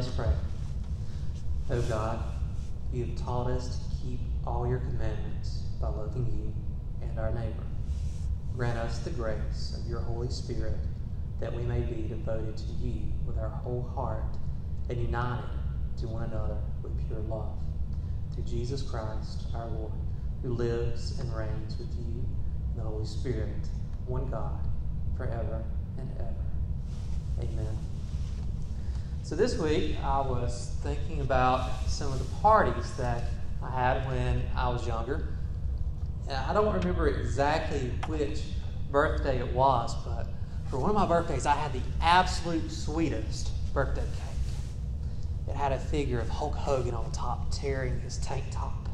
us pray. O God, you have taught us to keep all your commandments by loving you and our neighbor. Grant us the grace of your Holy Spirit that we may be devoted to you with our whole heart and united to one another with pure love. Through Jesus Christ, our Lord, who lives and reigns with you in the Holy Spirit, one God, forever and ever. Amen. So this week, I was thinking about some of the parties that I had when I was younger. And I don't remember exactly which birthday it was, but for one of my birthdays, I had the absolute sweetest birthday cake. It had a figure of Hulk Hogan on the top, tearing his tank top.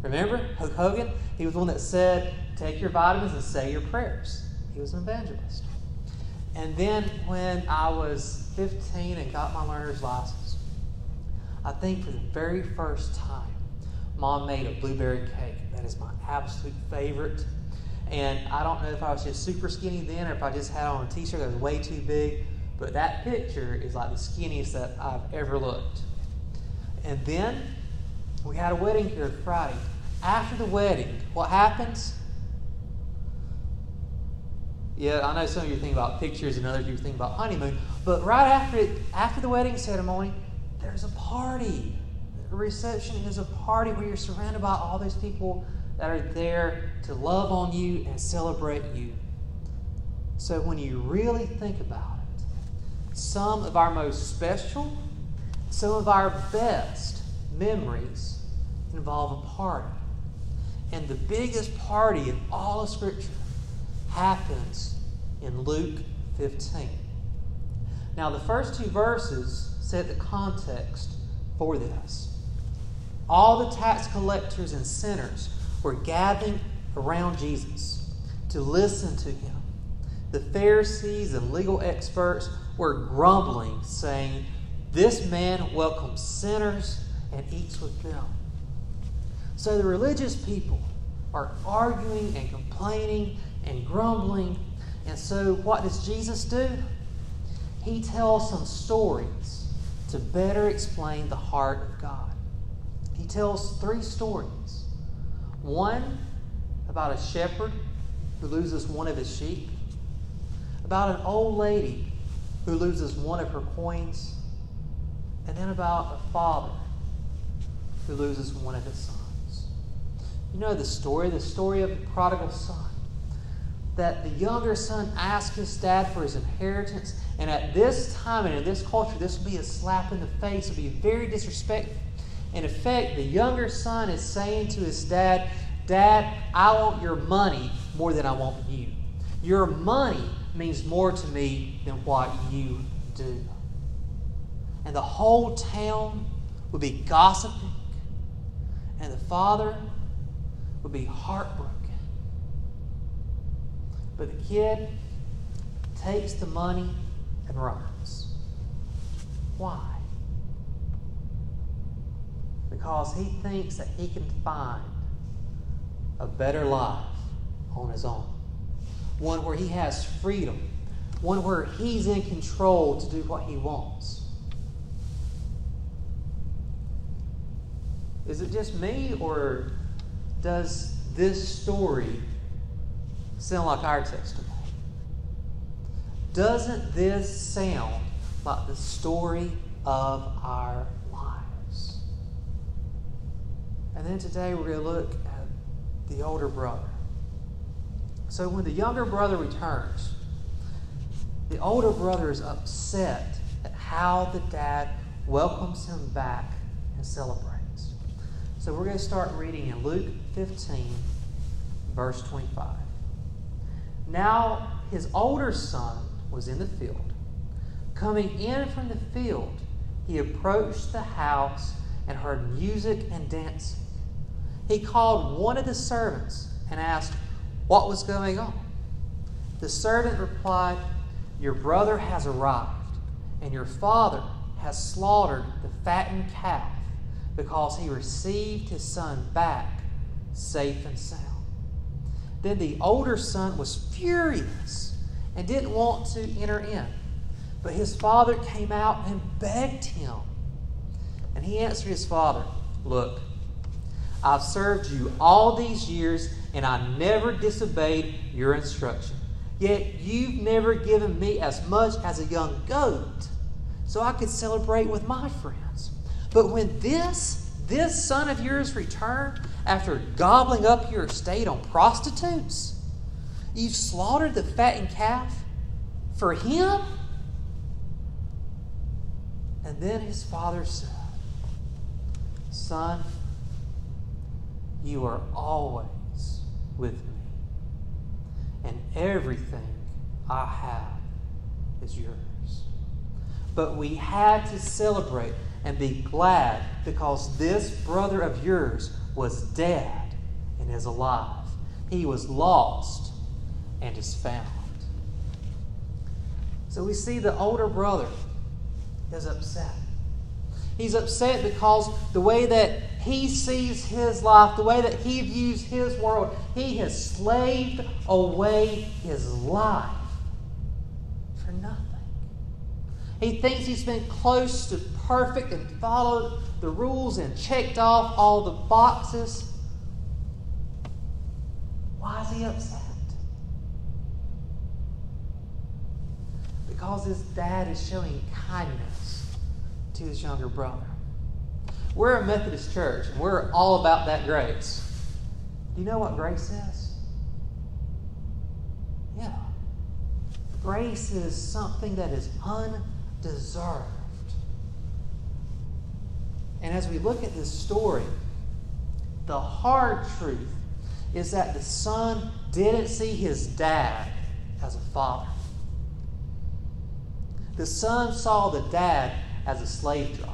Remember Hulk Hogan? He was the one that said, "Take your vitamins and say your prayers." He was an evangelist. And then when I was 15 and got my learner's license, I think for the very first time, Mom made a blueberry cake. That is my absolute favorite. And I don't know if I was just super skinny then or if I just had on a t-shirt that was way too big, but that picture is like the skinniest that I've ever looked. And then we had a wedding here Friday. After the wedding, what happens? Yeah, I know some of you think about pictures and others you think about honeymoon, but right after the wedding ceremony, there's a party. The reception is a party where you're surrounded by all those people that are there to love on you and celebrate you. So when you really think about it, some of our most special, some of our best memories involve a party. And the biggest party in all of Scripture happens in Luke 15. Now, the first two verses set the context for this. All the tax collectors and sinners were gathering around Jesus to listen to him. The Pharisees and legal experts were grumbling, saying, "This man welcomes sinners and eats with them." So the religious people are arguing and complaining and grumbling. And so what does Jesus do? He tells some stories to better explain the heart of God. He tells three stories. One about a shepherd who loses one of his sheep, about an old lady who loses one of her coins, and then about a father who loses one of his sons. You know the story of the prodigal son. That the younger son asked his dad for his inheritance. And at this time and in this culture, this would be a slap in the face. It would be very disrespectful. In effect, the younger son is saying to his dad, "Dad, I want your money more than I want you. Your money means more to me than what you do." And the whole town would be gossiping. And the father would be heartbroken. But the kid takes the money and runs. Why? Because he thinks that he can find a better life on his own. One where he has freedom. One where he's in control to do what he wants. Is it just me, or does this story sound like our testimony? Doesn't this sound like the story of our lives? And then today we're going to look at the older brother. So when the younger brother returns, the older brother is upset at how the dad welcomes him back and celebrates. So we're going to start reading in Luke 15, verse 25. Now his older son was in the field. Coming in from the field, he approached the house and heard music and dancing. He called one of the servants and asked what was going on. The servant replied, "Your brother has arrived, and your father has slaughtered the fattened calf because he received his son back safe and sound." Then the older son was furious and didn't want to enter in. But his father came out and begged him And he answered his father, "Look, I've served you all these years, and I never disobeyed your instruction. Yet you've never given me as much as a young goat, so I could celebrate with my friends. But when this son of yours returned, after gobbling up your estate on prostitutes, you've slaughtered the fattened calf for him?" And then his father said, "Son, you are always with me, and everything I have is yours. But we had to celebrate and be glad because this brother of yours was dead and is alive. He was lost and is found." So we see the older brother is upset. He's upset because the way that he sees his life, the way that he views his world, he has slaved away his life for nothing. He thinks he's been close to perfect and followed the rules and checked off all the boxes. Why is he upset? Because his dad is showing kindness to his younger brother. We're a Methodist church, and we're all about that grace. Do you know what grace is? Yeah. Grace is something that is undeserved. And as we look at this story, the hard truth is that the son didn't see his dad as a father. The son saw the dad as a slave driver.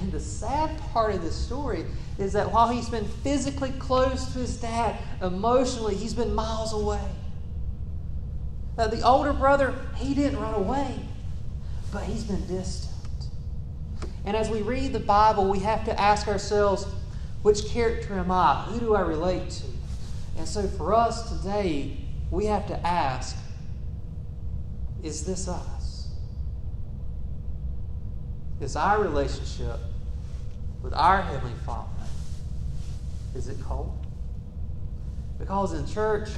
And the sad part of this story is that while he's been physically close to his dad, emotionally, he's been miles away. Now, the older brother, he didn't run away, but he's been distant. And as we read the Bible, we have to ask ourselves, which character am I? Who do I relate to? And so for us today, we have to ask, is this us? Is our relationship with our Heavenly Father, is it cold? Because in church,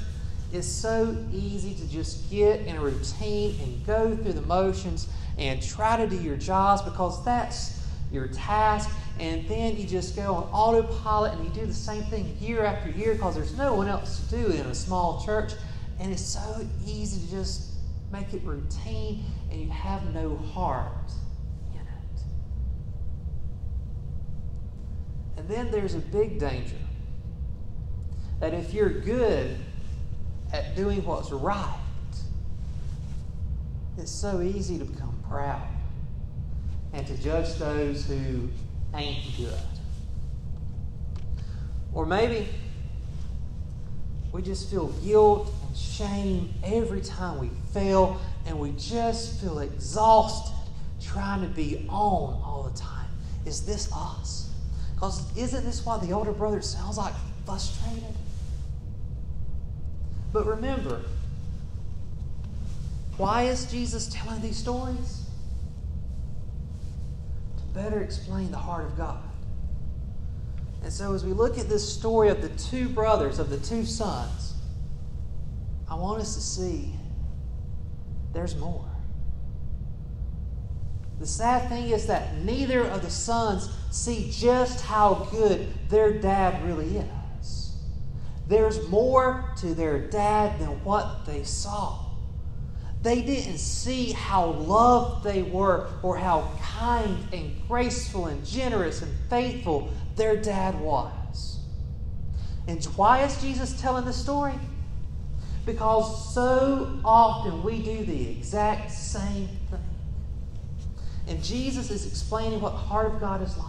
it's so easy to just get in a routine and go through the motions and try to do your jobs because that's your task, and then you just go on autopilot and you do the same thing year after year because there's no one else to do it in a small church, and it's so easy to just make it routine and you have no heart in it. And then there's a big danger that if you're good at doing what's right, it's so easy to become proud and to judge those who ain't good. Or maybe we just feel guilt and shame every time we fail, and we just feel exhausted trying to be on all the time. Is this us? Because isn't this why the older brother sounds like frustrated? But remember, why is Jesus telling these stories? To better explain the heart of God. And so as we look at this story of the two brothers, of the two sons, I want us to see there's more. The sad thing is that neither of the sons see just how good their dad really is. There's more to their dad than what they saw. They didn't see how loved they were or how kind and graceful and generous and faithful their dad was. And why is Jesus telling the story? Because so often we do the exact same thing. And Jesus is explaining what the heart of God is like.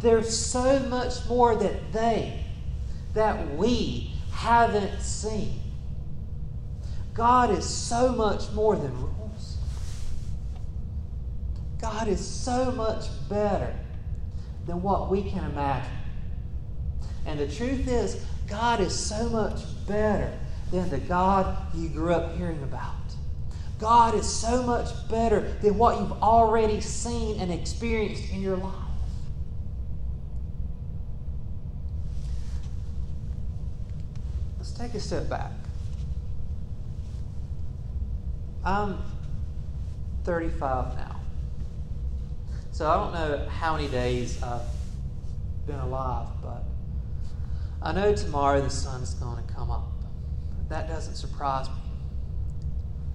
There's so much more that we haven't seen. God is so much more than rules. God is so much better than what we can imagine. And the truth is, God is so much better than the God you grew up hearing about. God is so much better than what you've already seen and experienced in your life. Let's take a step back. I'm 35 now. So I don't know how many days I've been alive, but I know tomorrow the sun's going to come up. That doesn't surprise me.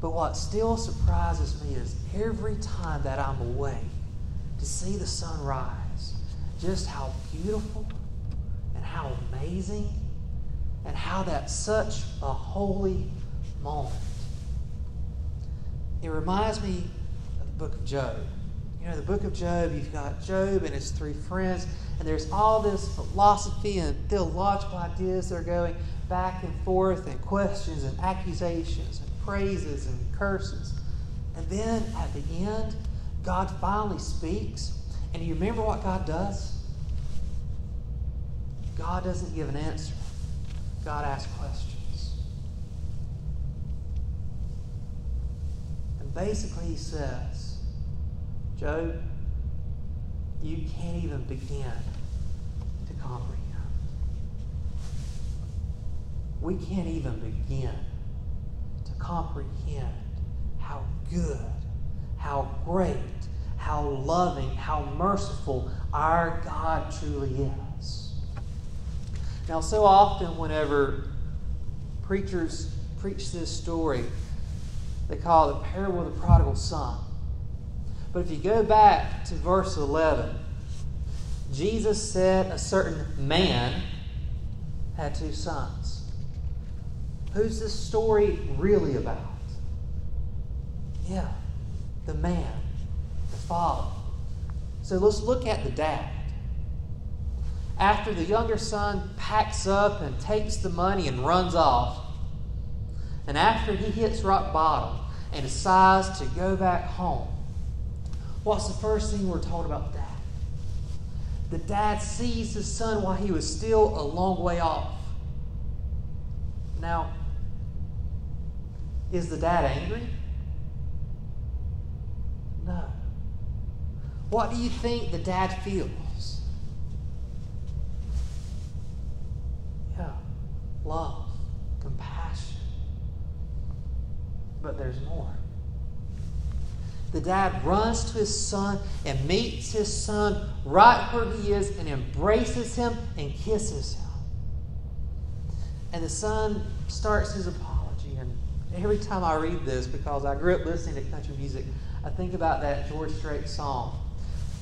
But what still surprises me is every time that I'm away to see the sun rise, just how beautiful and how amazing and how that's such a holy moment. It reminds me of the book of Job. You know, the book of Job, you've got Job and his three friends, and there's all this philosophy and theological ideas that are going back and forth, and questions and accusations and praises and curses. And then at the end, God finally speaks. And you remember what God does? God doesn't give an answer. God asks questions. And basically he says, Job, you can't even begin to comprehend. We can't even begin to comprehend how good, how great, how loving, how merciful our God truly is. Now, so often whenever preachers preach this story, they call it the parable of the prodigal son. But if you go back to verse 11, Jesus said a certain man had two sons. Who's this story really about? Yeah, the man, the father. So let's look at the dad. After the younger son packs up and takes the money and runs off, and after he hits rock bottom and decides to go back home, what's the first thing we're told about the dad? The dad sees his son while he was still a long way off. Now, is the dad angry? No. What do you think the dad feels? Yeah, love, compassion. But there's more. The dad runs to his son and meets his son right where he is and embraces him and kisses him. And the son starts his apology. And every time I read this, because I grew up listening to country music, I think about that George Strait song,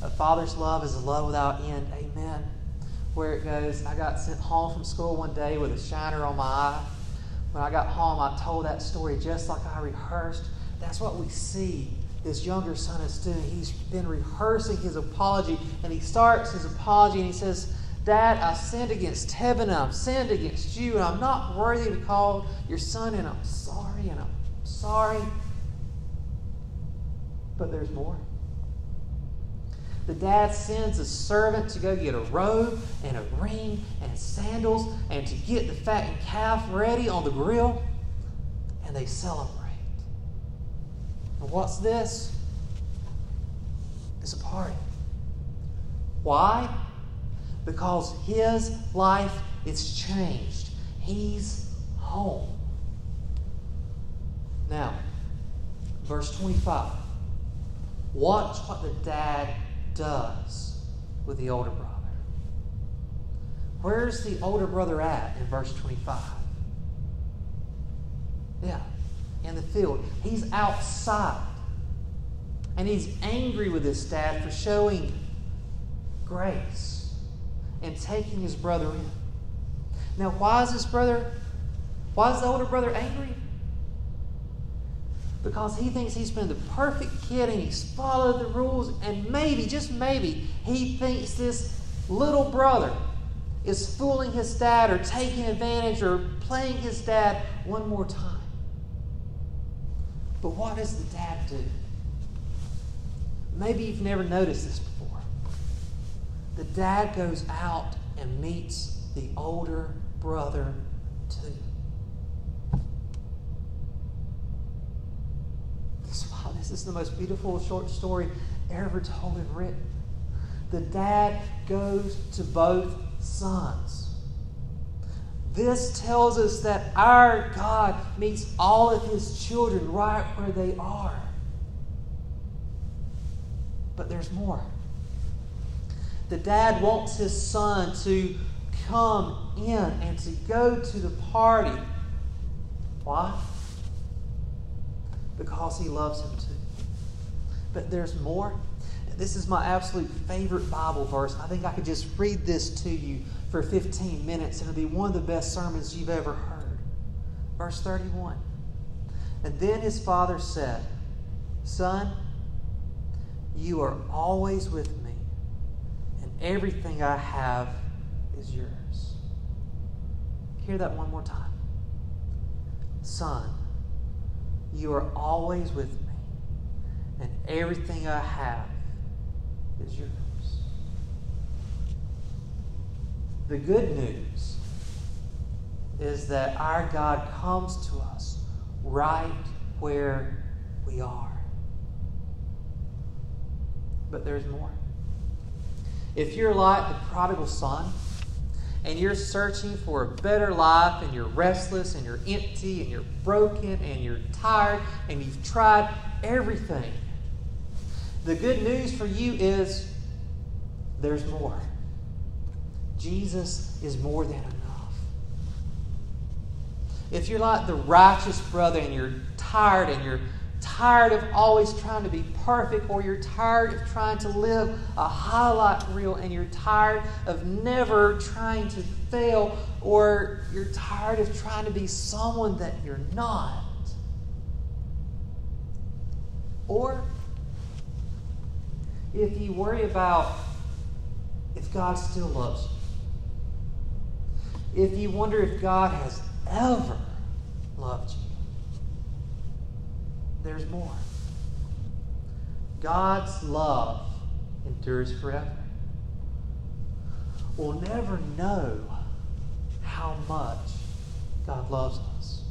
"A Father's Love is a Love Without End, Amen," where it goes, I got sent home from school one day with a shiner on my eye. When I got home, I told that story just like I rehearsed. That's what we see this younger son is doing. He's been rehearsing his apology, and he starts his apology, and he says, "Dad, I sinned against heaven, and I've sinned against you, and I'm not worthy to call your son, and I'm sorry, and I'm sorry." But there's more. The dad sends a servant to go get a robe and a ring and sandals and to get the fattened calf ready on the grill, and they celebrate. And what's this? It's a party. Why? Because his life is changed. He's home. Now, verse 25. Watch what the dad does with the older brother. Where's the older brother at in verse 25? Yeah. In the field. He's outside. And he's angry with his dad for showing grace and taking his brother in. Now, why is the older brother angry? Because he thinks he's been the perfect kid and he's followed the rules, and maybe, just maybe, he thinks this little brother is fooling his dad or taking advantage or playing his dad one more time. But what does the dad do? Maybe you've never noticed this before. The dad goes out and meets the older brother too. This is the most beautiful short story ever told and written. The dad goes to both sons. This tells us that our God meets all of his children right where they are. But there's more. The dad wants his son to come in and to go to the party. Why? Because he loves him too. But there's more. This is my absolute favorite Bible verse. I think I could just read this to you for 15 minutes and it'll be one of the best sermons you've ever heard. Verse 31. And then his father said, "Son, you are always with me, and everything I have is yours." Hear that one more time. "Son, you are always with me, and everything I have is yours." The good news is that our God comes to us right where we are. But there's more. If you're like the prodigal son, and you're searching for a better life, and you're restless, and you're empty, and you're broken, and you're tired, and you've tried everything, the good news for you is there's more. Jesus is more than enough. If you're like the righteous brother, and you're tired, and you're tired of always trying to be perfect, or you're tired of trying to live a highlight reel, and you're tired of never trying to fail, or you're tired of trying to be someone that you're not, or if you worry about if God still loves you, if you wonder if God has ever loved you, there's more. God's love endures forever. We'll never know how much God loves us.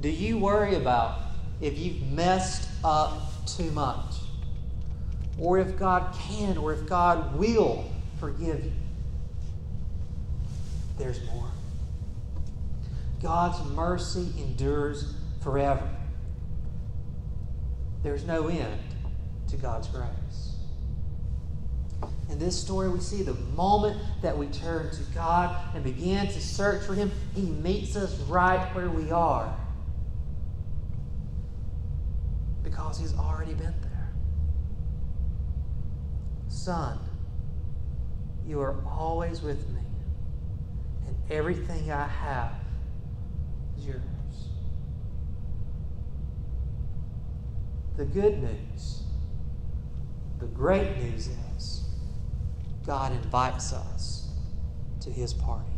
Do you worry about if you've messed up too much? Or if God can or if God will forgive you? There's more. God's mercy endures forever. There's no end to God's grace. In this story, we see the moment that we turn to God and begin to search for Him, He meets us right where we are because He's already been there. "Son, you are always with me, and everything I have is yours." The good news, the great news is, God invites us to His party.